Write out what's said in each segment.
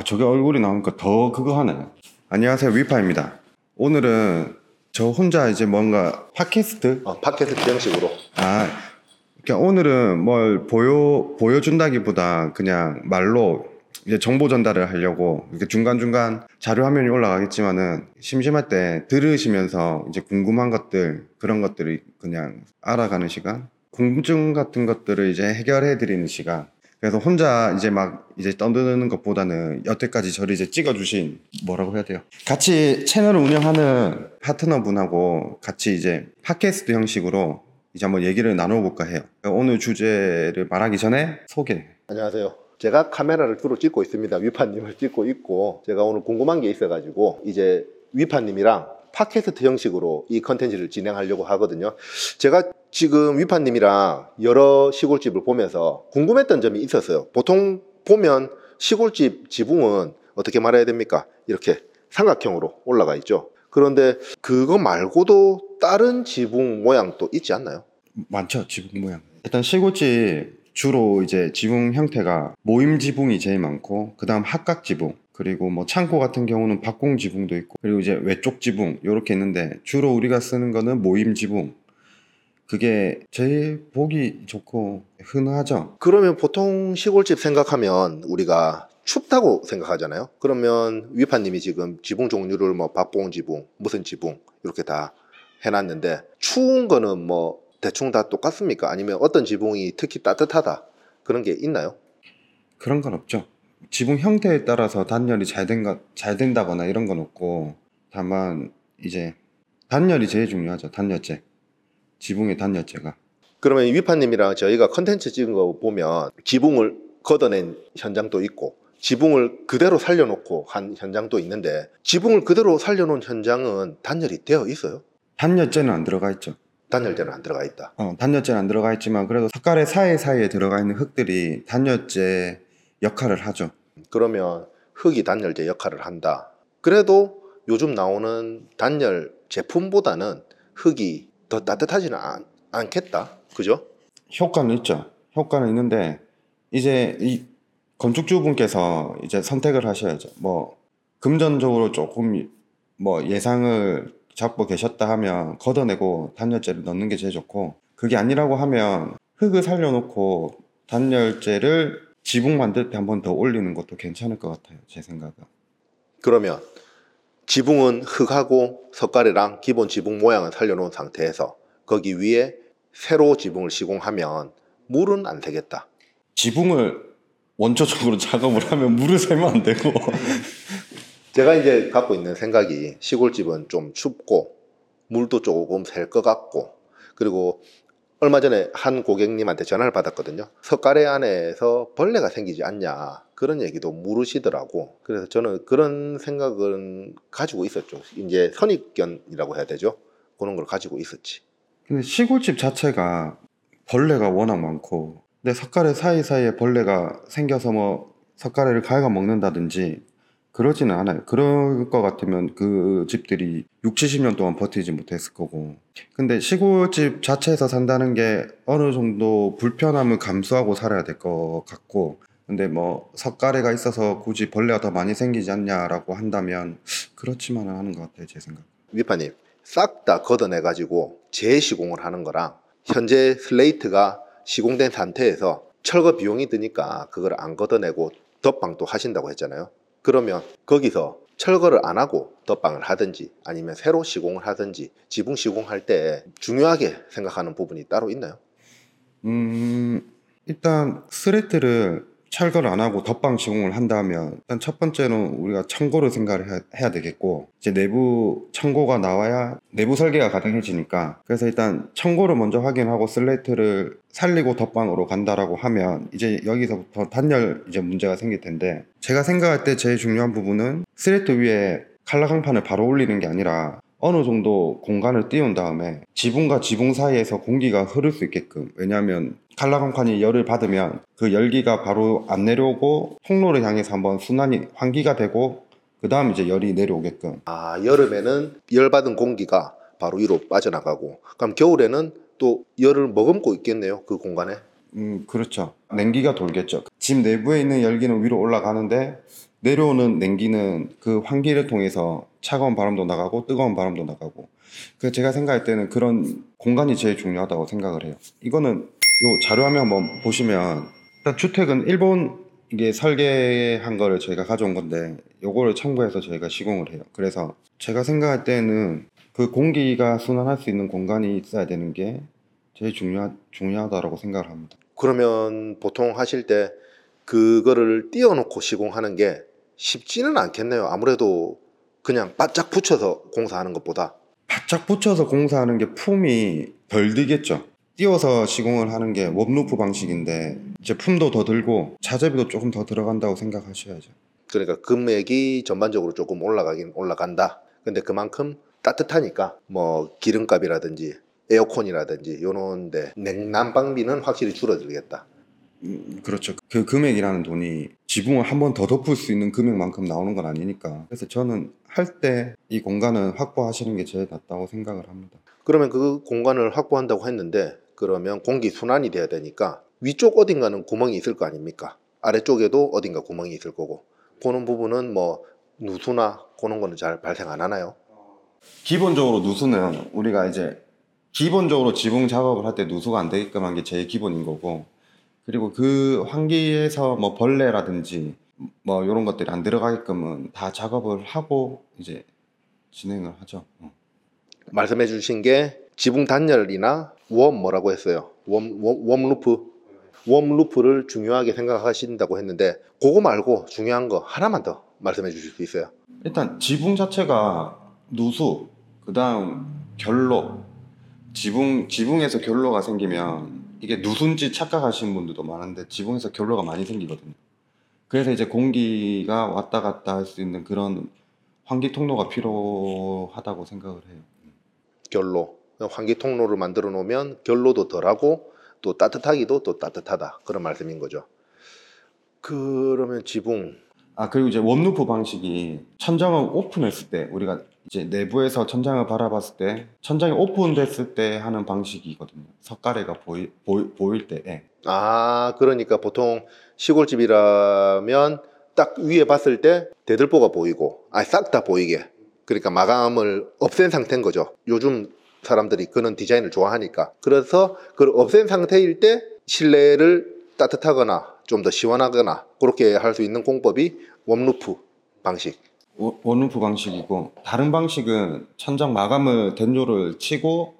아, 저게 얼굴이 나오니까 더 그거 하네. 안녕하세요, 위파입니다. 오늘은 저 혼자 이제 뭔가 팟캐스트? 팟캐스트 형식으로. 그러니까 오늘은 뭘 보여준다기보다 그냥 말로 이제 정보 전달을 하려고, 이렇게 중간중간 자료 화면이 올라가겠지만은 심심할 때 들으시면서 이제 궁금한 것들, 그런 것들을 그냥 알아가는 시간, 궁금증 같은 것들을 이제 해결해 드리는 시간. 그래서 혼자 이제 막 이제 떠드는 것보다는 여태까지 저를 이제 찍어주신, 뭐라고 해야 돼요, 같이 채널을 운영하는 파트너분하고 같이 이제 팟캐스트 형식으로 이제 한번 얘기를 나눠볼까 해요. 오늘 주제를 말하기 전에 소개. 안녕하세요. 제가 카메라를 주로 찍고 있습니다. 위파님을 찍고 있고, 제가 오늘 궁금한 게 있어가지고 이제 위파님이랑 팟캐스트 형식으로 이 컨텐츠를 진행하려고 하거든요. 제가 지금 위파님이랑 여러 시골집을 보면서 궁금했던 점이 있었어요. 보통 보면 시골집 지붕은 어떻게 말해야 됩니까? 이렇게 삼각형으로 올라가 있죠. 그런데 그거 말고도 다른 지붕 모양도 있지 않나요? 많죠, 지붕 모양. 일단 시골집 주로 이제 지붕 형태가 모임 지붕이 제일 많고, 그 다음 합각 지붕, 그리고 뭐 창고 같은 경우는 박공 지붕도 있고, 그리고 이제 외쪽 지붕, 요렇게 있는데, 주로 우리가 쓰는 거는 모임 지붕. 그게 제일 보기 좋고 흔하죠. 그러면 보통 시골집 생각하면 우리가 춥다고 생각하잖아요. 그러면 위파님이 지금 지붕 종류를 뭐 박봉 지붕, 무슨 지붕 이렇게 다 해놨는데, 추운 거는 뭐 대충 다 똑같습니까? 아니면 어떤 지붕이 특히 따뜻하다, 그런 게 있나요? 그런 건 없죠. 지붕 형태에 따라서 단열이 잘 된다거나 이런 건 없고, 다만 이제 단열이 제일 중요하죠. 단열재, 지붕의 단열재가. 그러면 위파님이랑 저희가 컨텐츠 찍은 거 보면 지붕을 걷어낸 현장도 있고 지붕을 그대로 살려놓고 한 현장도 있는데, 지붕을 그대로 살려놓은 현장은 단열이 되어 있어요? 단열재는 안 들어가 있죠. 단열재는 안 들어가 있다. 단열재는 안 들어가 있지만 그래도 석가래 사이사이에 들어가 있는 흙들이 단열재 역할을 하죠. 그러면 흙이 단열재 역할을 한다. 그래도 요즘 나오는 단열 제품보다는 흙이 더 따뜻하지는 않겠다, 그죠? 효과는 있죠. 효과는 있는데 이제 이 건축주분께서 이제 선택을 하셔야죠. 뭐 금전적으로 조금 뭐 예상을 잡고 계셨다 하면 걷어내고 단열재를 넣는 게 제일 좋고, 그게 아니라고 하면 흙을 살려놓고 단열재를 지붕 만들 때 한 번 더 올리는 것도 괜찮을 것 같아요, 제 생각은. 그러면 지붕은 흙하고 석가래랑 기본 지붕 모양을 살려놓은 상태에서 거기 위에 새로 지붕을 시공하면 물은 안 새겠다. 지붕을 원초적으로 작업을 하면 물을 새면 안 되고. 제가 이제 갖고 있는 생각이, 시골집은 좀 춥고 물도 조금 셀 것 같고, 그리고 얼마 전에 한 고객님한테 전화를 받았거든요. 석가래 안에서 벌레가 생기지 않냐, 그런 얘기도 물으시더라고. 그래서 저는 그런 생각은 가지고 있었죠. 이제 선입견이라고 해야 되죠. 그런 걸 가지고 있었지. 근데 시골집 자체가 벌레가 워낙 많고, 근데 석가래 사이사이에 벌레가 생겨서 뭐 석가래를 갉아먹는다든지 그러지는 않아요. 그럴 것 같으면 그 집들이 60, 70년 동안 버티지 못했을 거고. 근데 시골집 자체에서 산다는 게 어느 정도 불편함을 감수하고 살아야 될 것 같고, 근데 뭐 석가래가 있어서 굳이 벌레가 더 많이 생기지 않냐라고 한다면 그렇지만은 않은 것 같아요, 제 생각. 위파님, 싹 다 걷어내가지고 재시공을 하는 거랑 현재 슬레이트가 시공된 상태에서 철거 비용이 드니까 그걸 안 걷어내고 덧방도 하신다고 했잖아요. 그러면 거기서 철거를 안 하고 덧방을 하든지 아니면 새로 시공을 하든지, 지붕 시공할 때 중요하게 생각하는 부분이 따로 있나요? 일단 스레트를 철거를 안 하고 덧방 시공을 한다면, 일단 첫 번째는 우리가 청고를 생각을 해야 되겠고, 이제 내부 청고가 나와야 내부 설계가 가능해지니까. 그래서 일단 청고를 먼저 확인하고 슬레이트를 살리고 덧방으로 간다라고 하면 이제 여기서부터 단열 이제 문제가 생길 텐데, 제가 생각할 때 제일 중요한 부분은 슬레이트 위에 칼라강판을 바로 올리는 게 아니라 어느 정도 공간을 띄운 다음에 지붕과 지붕 사이에서 공기가 흐를 수 있게끔. 왜냐하면 칼라강판이 열을 받으면 그 열기가 바로 안 내려오고 통로를 향해서 한번 순환이 환기가 되고 그 다음 이제 열이 내려오게끔. 여름에는 열받은 공기가 바로 위로 빠져나가고, 그럼 겨울에는 또 열을 머금고 있겠네요, 그 공간에. 그렇죠. 냉기가 돌겠죠. 집 내부에 있는 열기는 위로 올라가는데 내려오는 냉기는 그 환기를 통해서 차가운 바람도 나가고 뜨거운 바람도 나가고, 그래서 제가 생각할 때는 그런 공간이 제일 중요하다고 생각을 해요. 이거는 요 자료화면 한번 보시면, 일단 주택은 일본 이게 설계한 거를 저희가 가져온 건데 요거를 참고해서 저희가 시공을 해요. 그래서 제가 생각할 때는 그 공기가 순환할 수 있는 공간이 있어야 되는 게 제일 중요하다고 생각을 합니다. 그러면 보통 하실 때 그거를 띄워놓고 시공하는 게 쉽지는 않겠네요. 아무래도 그냥 바짝 붙여서 공사하는 것보다. 바짝 붙여서 공사하는 게 품이 덜 들겠죠. 띄워서 시공을 하는 게 웜루프 방식인데 이제 품도 더 들고 자재비도 조금 더 들어간다고 생각하셔야죠. 그러니까 금액이 전반적으로 조금 올라가긴 올라간다. 근데 그만큼 따뜻하니까 뭐 기름값이라든지 에어컨이라든지 이런 데 난방비는 확실히 줄어들겠다. 그렇죠. 그 금액이라는 돈이 지붕을 한 번 더 덮을 수 있는 금액만큼 나오는 건 아니니까. 그래서 저는 할 때 이 공간을 확보하시는 게 제일 낫다고 생각을 합니다. 그러면 그 공간을 확보한다고 했는데, 그러면 공기 순환이 돼야 되니까 위쪽 어딘가는 구멍이 있을 거 아닙니까? 아래쪽에도 어딘가 구멍이 있을 거고, 그런 부분은 뭐 누수나 그런 거는 잘 발생 안 하나요? 기본적으로 누수는 우리가 이제 기본적으로 지붕 작업을 할 때 누수가 안 되게끔 한 게 제일 기본인 거고, 그리고 그 환기에서 뭐 벌레라든지 뭐 이런 것들이 안 들어가게끔은 다 작업을 하고 이제 진행을 하죠. 말씀해 주신 게 지붕 단열이나 뭐라고 했어요? 웜루프를 중요하게 생각하신다고 했는데, 그거 말고 중요한 거 하나만 더 말씀해 주실 수 있어요? 일단 지붕 자체가 누수, 그 다음 결로, 지붕에서 결로가 생기면 이게 누수인지 착각하시는 분들도 많은데 지붕에서 결로가 많이 생기거든요. 그래서 이제 공기가 왔다 갔다 할 수 있는 그런 환기 통로가 필요하다고 생각을 해요. 결로, 환기 통로를 만들어 놓으면 결로도 덜하고 또 따뜻하기도 또 따뜻하다, 그런 말씀인 거죠. 그러면 지붕, 그리고 이제 웜루프 방식이 천장을 오픈했을 때, 우리가 이제 내부에서 천장을 바라봤을 때 천장이 오픈됐을 때 하는 방식이거든요. 석가래가 보일 때. 예. 그러니까 보통 시골집이라면 딱 위에 봤을 때 대들보가 보이고 싹 다 보이게, 그러니까 마감을 없앤 상태인 거죠. 요즘 사람들이 그런 디자인을 좋아하니까. 그래서 그걸 없앤 상태일 때 실내를 따뜻하거나 좀 더 시원하거나 그렇게 할 수 있는 공법이 웜루프 방식. 원루프 방식이고, 다른 방식은 천장 마감을 덴조를 치고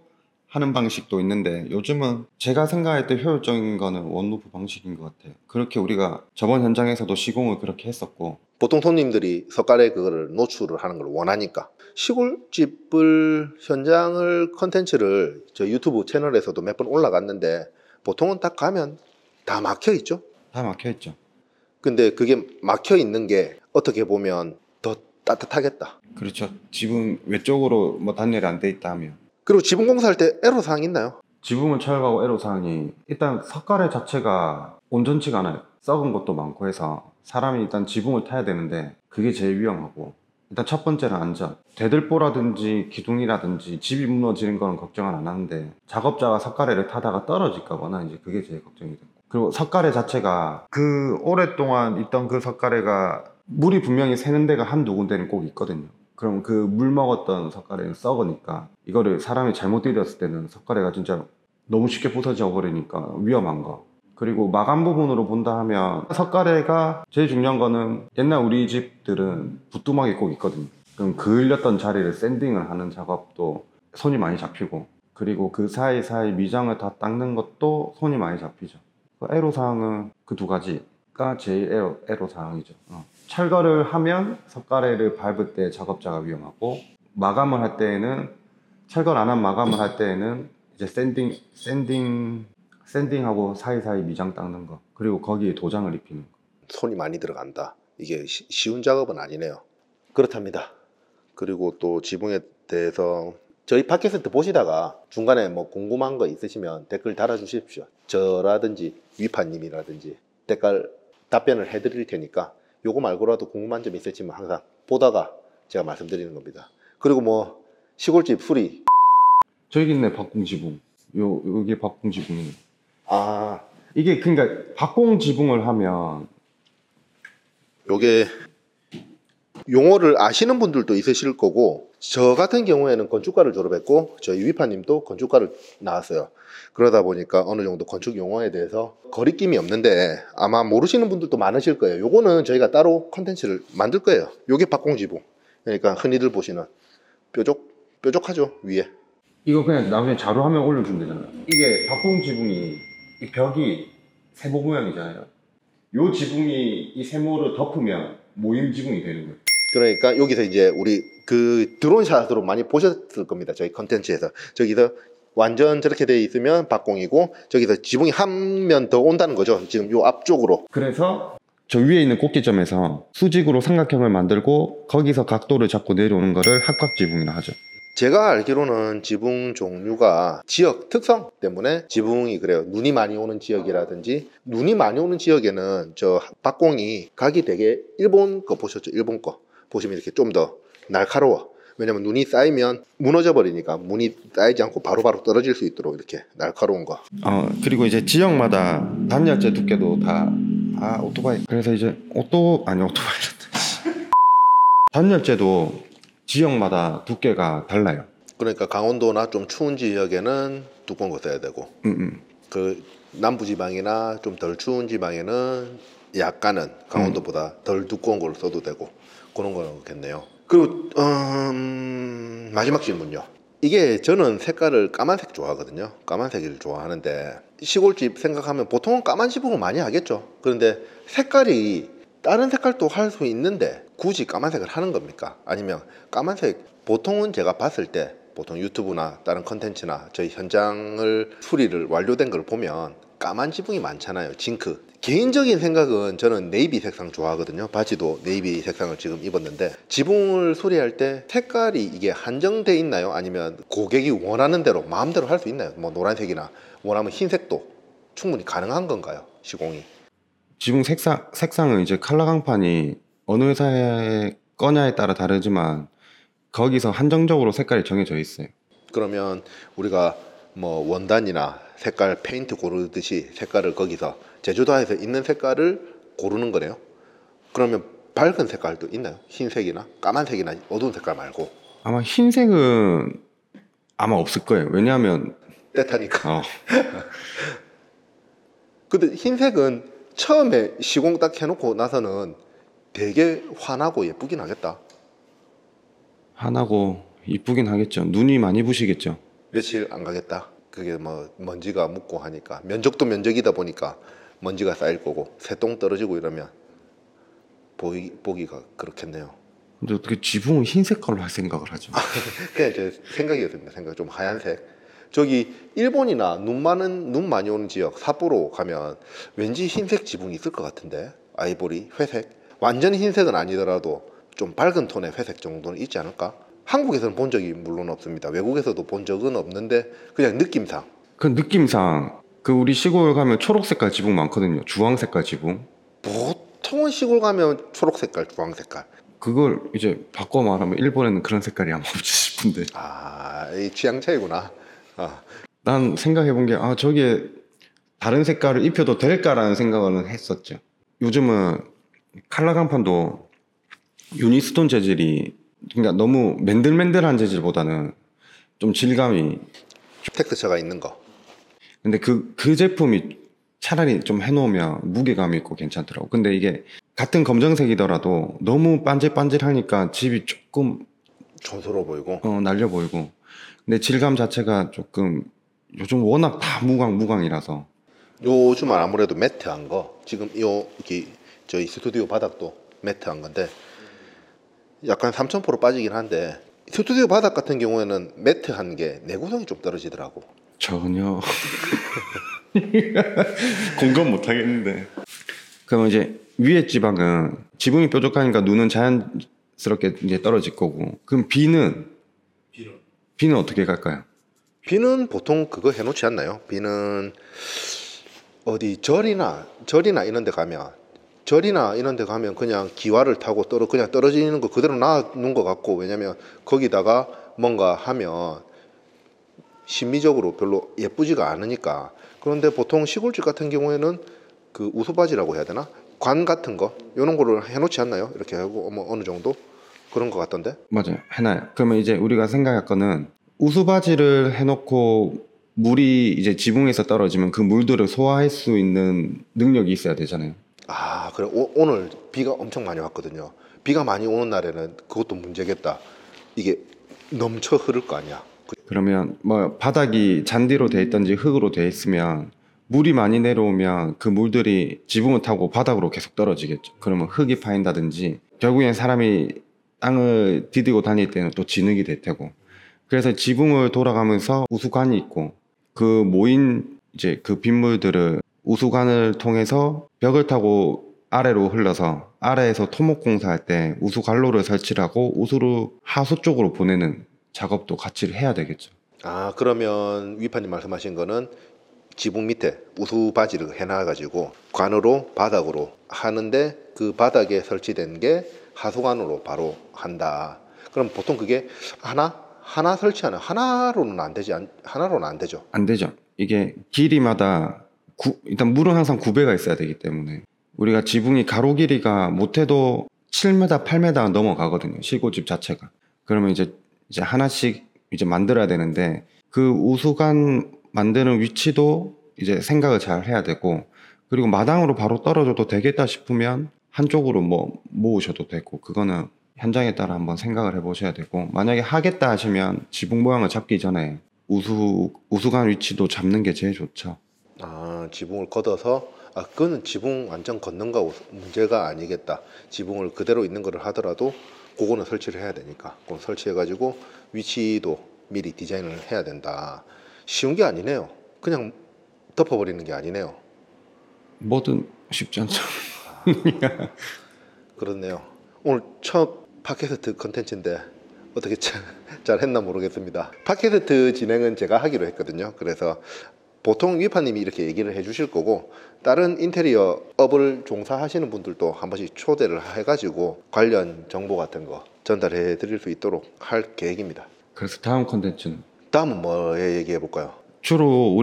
하는 방식도 있는데, 요즘은 제가 생각할 때 효율적인 거는 원루프 방식인 것 같아요. 그렇게 우리가 저번 현장에서도 시공을 그렇게 했었고, 보통 손님들이 석가래 그거를 노출을 하는 걸 원하니까. 시골집을 현장을 컨텐츠를 저 유튜브 채널에서도 몇 번 올라갔는데 보통은 딱 가면 다 막혀 있죠. 다 막혀 있죠. 근데 그게 막혀 있는 게 어떻게 보면 따뜻하겠다. 그렇죠. 지붕 외쪽으로 뭐 단열이 안 돼 있다 하면. 그리고 지붕 공사할 때 애로사항 있나요? 지붕을 철거하고 애로사항이, 일단 석가래 자체가 온전치가 않아요. 썩은 것도 많고 해서 사람이 일단 지붕을 타야 되는데 그게 제일 위험하고, 일단 첫 번째는 안전. 대들보라든지 기둥이라든지 집이 무너지는 거는 걱정은 안 하는데 작업자가 석가래를 타다가 떨어질까봐 이제 그게 제일 걱정이 되고, 그리고 석가래 자체가 그 오랫동안 있던 그 석가래가 물이 분명히 새는 데가 한두 군데는 꼭 있거든요. 그럼 그 물 먹었던 석가래는 썩으니까 이거를 사람이 잘못 들였을 때는 석가래가 진짜 너무 쉽게 부서져 버리니까 위험한 거. 그리고 마감 부분으로 본다 하면 석가래가 제일 중요한 거는, 옛날 우리 집들은 부뚜막이 꼭 있거든요. 그럼 그을렸던 자리를 샌딩을 하는 작업도 손이 많이 잡히고, 그리고 그 사이사이 미장을 다 닦는 것도 손이 많이 잡히죠. 애로사항은 그 두 가지가 제일 애로사항이죠. 철거를 하면 석가래를 밟을 때 작업자가 위험하고, 마감을 할 때에는 철거를 안 한 마감을 할 때에는 이제 샌딩하고 사이사이 미장 닦는 거, 그리고 거기에 도장을 입히는 거. 손이 많이 들어간다. 이게 쉬운 작업은 아니네요. 그렇답니다. 그리고 또 지붕에 대해서 저희 팟캐스트 보시다가 중간에 뭐 궁금한 거 있으시면 댓글 달아주십시오. 저라든지 위파님이라든지 댓글 답변을 해드릴 테니까 요거 말고라도 궁금한 점 있으시면 항상 보다가 제가 말씀드리는 겁니다. 그리고 뭐 시골집 수리, 저기 있네 박공지붕. 요게 박공지붕이네. 이게 그러니까 박공지붕을 하면 요게 용어를 아시는 분들도 있으실 거고, 저 같은 경우에는 건축과를 졸업했고 저희 위파님도 건축과를 나왔어요. 그러다 보니까 어느 정도 건축 용어에 대해서 거리낌이 없는데 아마 모르시는 분들도 많으실 거예요. 요거는 저희가 따로 컨텐츠를 만들 거예요. 요게 박공지붕, 그러니까 흔히들 보시는 뾰족하죠 위에. 이거 그냥 나중에 자료 화면 올려주면 되잖아요. 이게 박공지붕이 이 벽이 세모 모양이잖아요. 요 지붕이 이 세모를 덮으면 모임 지붕이 되는 거예요. 그러니까 여기서 이제 우리 그 드론샷으로 많이 보셨을 겁니다. 저희 컨텐츠에서. 저기서 완전 저렇게 돼 있으면 박공이고, 저기서 지붕이 한 면 더 온다는 거죠. 지금 요 앞쪽으로. 그래서 저 위에 있는 꼭지점에서 수직으로 삼각형을 만들고 거기서 각도를 잡고 내려오는 거를 합각지붕이라 하죠. 제가 알기로는 지붕 종류가 지역 특성 때문에 지붕이 그래요. 눈이 많이 오는 지역이라든지, 눈이 많이 오는 지역에는 저 박공이 각이 되게 일본 거 보셨죠? 일본 거 보시면 이렇게 좀 더 날카로워. 왜냐면 눈이 쌓이면 무너져 버리니까 눈이 쌓이지 않고 바로바로 떨어질 수 있도록 이렇게 날카로운 거. 그리고 이제 지역마다 단열재 두께도 다 오토바이. 그래서 이제 오토바이 단열재도 지역마다 두께가 달라요. 그러니까 강원도나 좀 추운 지역에는 두꺼운 거 써야 되고, 그 남부지방이나 좀 덜 추운 지방에는 약간은 강원도보다 덜 두꺼운 걸 써도 되고, 그런 거겠네요. 그리고 마지막 질문요. 이게 저는 색깔을 까만색 좋아하거든요. 까만색을 좋아하는데 시골집 생각하면 보통은 까만 지붕을 많이 하겠죠. 그런데 색깔이 다른 색깔도 할 수 있는데 굳이 까만색을 하는 겁니까? 아니면 까만색, 보통은 제가 봤을 때 보통 유튜브나 다른 컨텐츠나 저희 현장을 수리를 완료된 걸 보면 까만 지붕이 많잖아요. 징크. 개인적인 생각은 저는 네이비 색상 좋아하거든요. 바지도 네이비 색상을 지금 입었는데, 지붕을 수리할 때 색깔이 이게 한정돼 있나요? 아니면 고객이 원하는 대로 마음대로 할 수 있나요? 뭐 노란색이나 원하면 흰색도 충분히 가능한 건가요? 시공이. 지붕 색상은 이제 칼라 강판이 어느 회사의 거냐에 따라 다르지만 거기서 한정적으로 색깔이 정해져 있어요. 그러면 우리가 뭐 원단이나 색깔 페인트 고르듯이 색깔을 거기서 제조도에서 있는 색깔을 고르는 거네요. 그러면 밝은 색깔도 있나요? 흰색이나 까만색이나 어두운 색깔 말고. 아마 흰색은 아마 없을 거예요. 왜냐하면 때타니까. 근데 흰색은 처음에 시공 딱 해놓고 나서는 되게 환하고 예쁘긴 하겠다. 환하고 예쁘긴 하겠죠. 눈이 많이 부시겠죠. 며칠 안 가겠다. 그게 뭐 먼지가 묻고 하니까, 면적도 면적이다 보니까 먼지가 쌓일 거고 새똥 떨어지고 이러면 보기가 그렇겠네요. 근데 어떻게 지붕은 흰색 걸로 할 생각을 하죠? 그냥 제 생각이었습니다. 생각 좀 하얀색. 저기 일본이나 눈 많이 오는 지역 삿포로 가면 왠지 흰색 지붕이 있을 것 같은데, 아이보리, 회색, 완전히 흰색은 아니더라도 좀 밝은 톤의 회색 정도는 있지 않을까? 한국에서는 본 적이 물론 없습니다. 외국에서도 본 적은 없는데 그냥 느낌상. 그 우리 시골 가면 초록색깔 지붕 많거든요. 주황색깔 지붕. 보통은 시골 가면 초록색깔, 주황색깔. 그걸 이제 바꿔 말하면 일본에는 그런 색깔이 아마 없지 싶은데. 이 취향 차이구나. 난 생각해본 게 저기에 다른 색깔을 입혀도 될까라는 생각을 했었죠. 요즘은 칼라 강판도 유니스톤 재질이, 그러니까 너무 맨들맨들한 재질보다는 좀 질감이 텍스처가 있는 거. 근데 그 제품이 차라리 좀 해놓으면 무게감이 있고 괜찮더라고. 근데 이게 같은 검정색이더라도 너무 반질반질하니까 집이 조금 조스러워 보이고 날려 보이고. 근데 질감 자체가 조금 요즘 워낙 다 무광이라서. 요즘은 아무래도 매트한 거, 지금 여기 저희 스튜디오 바닥도 매트한 건데 약간 3000% 빠지긴 한데, 스튜디오 바닥 같은 경우에는 매트한 게 내구성이 좀 떨어지더라고. 전혀 공감 못 하겠는데. 그럼 이제 위에 지방은 지붕이 뾰족하니까 눈은 자연스럽게 이제 떨어질 거고, 그럼 비는 어떻게 갈까요? 비는 보통 그거 해놓지 않나요? 비는 어디 절이나 이런 데 가면, 그냥 기와를 타고 그냥 떨어지는 거 그대로 놔놓은 것 같고, 왜냐면 거기다가 뭔가 하면 심미적으로 별로 예쁘지가 않으니까. 그런데 보통 시골집 같은 경우에는 그 우소바지라고 해야 되나? 관 같은 거, 이런 거를 해놓지 않나요? 이렇게 하고 어느 정도? 그런 것 같던데? 맞아요. 해놔요. 그러면 이제 우리가 생각할 거는 우수바지를 해놓고 물이 이제 지붕에서 떨어지면 그 물들을 소화할 수 있는 능력이 있어야 되잖아요. 아, 그래. 오늘 비가 엄청 많이 왔거든요. 비가 많이 오는 날에는 그것도 문제겠다. 이게 넘쳐 흐를 거 아니야. 그러면 뭐 바닥이 잔디로 돼 있든지 흙으로 돼 있으면 물이 많이 내려오면 그 물들이 지붕을 타고 바닥으로 계속 떨어지겠죠. 그러면 흙이 파인다든지 결국엔 사람이 땅을 디디고 다닐 때는 또 진흙이 될 테고. 그래서 지붕을 돌아가면서 우수관이 있고 그 모인 이제 그 빗물들을 우수관을 통해서 벽을 타고 아래로 흘러서 아래에서 토목공사할 때 우수관로를 설치를 하고 우수를 하수 쪽으로 보내는 작업도 같이 해야 되겠죠. 아, 그러면 위판님 말씀하신 거는 지붕 밑에 우수바지를 해놔가지고 관으로 바닥으로 하는데 그 바닥에 설치된 게 하수관으로 바로 한다. 그럼 보통 그게 하나 설치하는 하나로는 안 되죠. 안 되죠. 이게 길이마다 일단 물은 항상 구배가 있어야 되기 때문에 우리가 지붕이 가로 길이가 못해도 7m, 8m 넘어가거든요. 시골집 자체가. 그러면 이제 하나씩 이제 만들어야 되는데 그 우수관 만드는 위치도 이제 생각을 잘 해야 되고 그리고 마당으로 바로 떨어져도 되겠다 싶으면 한쪽으로 뭐 모으셔도 되고 그거는 현장에 따라 한번 생각을 해보셔야 되고 만약에 하겠다 하시면 지붕 모양을 잡기 전에 우수관 위치도 잡는 게 제일 좋죠. 아, 지붕을 걷어서 그거는 지붕 완전 걷는 거 문제가 아니겠다. 지붕을 그대로 있는 거를 하더라도 그거는 설치를 해야 되니까 그건 설치해가지고 위치도 미리 디자인을 해야 된다. 쉬운 게 아니네요. 그냥 덮어버리는 게 아니네요. 뭐든 쉽지 않죠. 그렇네요. 오늘 첫 팟캐스트 컨텐츠인데 어떻게 잘 했나 모르겠습니다. 팟캐스트 진행은 제가 하기로 했거든요. 그래서 보통 위파님이 이렇게 얘기를 해주실 거고 다른 인테리어 업을 종사하시는 분들도 한 번씩 초대를 해가지고 관련 정보 같은 거 전달해 드릴 수 있도록 할 계획입니다. 그래서 다음 컨텐츠는? 다음은 뭐 얘기해볼까요? 주로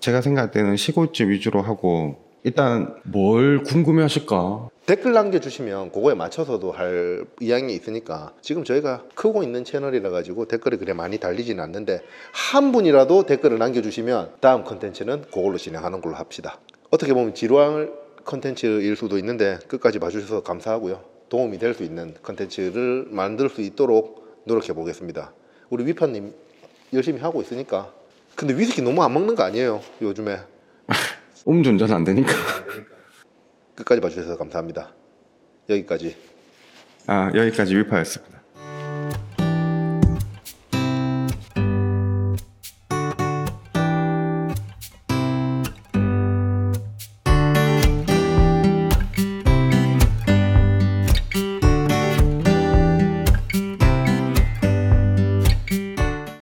제가 생각할 때는 시골집 위주로 하고 일단 뭘 궁금해하실까? 댓글 남겨주시면 그거에 맞춰서도 할 의향이 있으니까 지금 저희가 크고 있는 채널이라 가지고 댓글이 그래 많이 달리진 않는데 한 분이라도 댓글을 남겨주시면 다음 컨텐츠는 그걸로 진행하는 걸로 합시다. 어떻게 보면 지루한 컨텐츠일 수도 있는데 끝까지 봐주셔서 감사하고요. 도움이 될 수 있는 컨텐츠를 만들 수 있도록 노력해 보겠습니다. 우리 위파님 열심히 하고 있으니까. 근데 위스키 너무 안 먹는 거 아니에요 요즘에? 음주운전 안 되니까. 끝까지 봐주셔서 감사합니다. 여기까지 위파였습니다.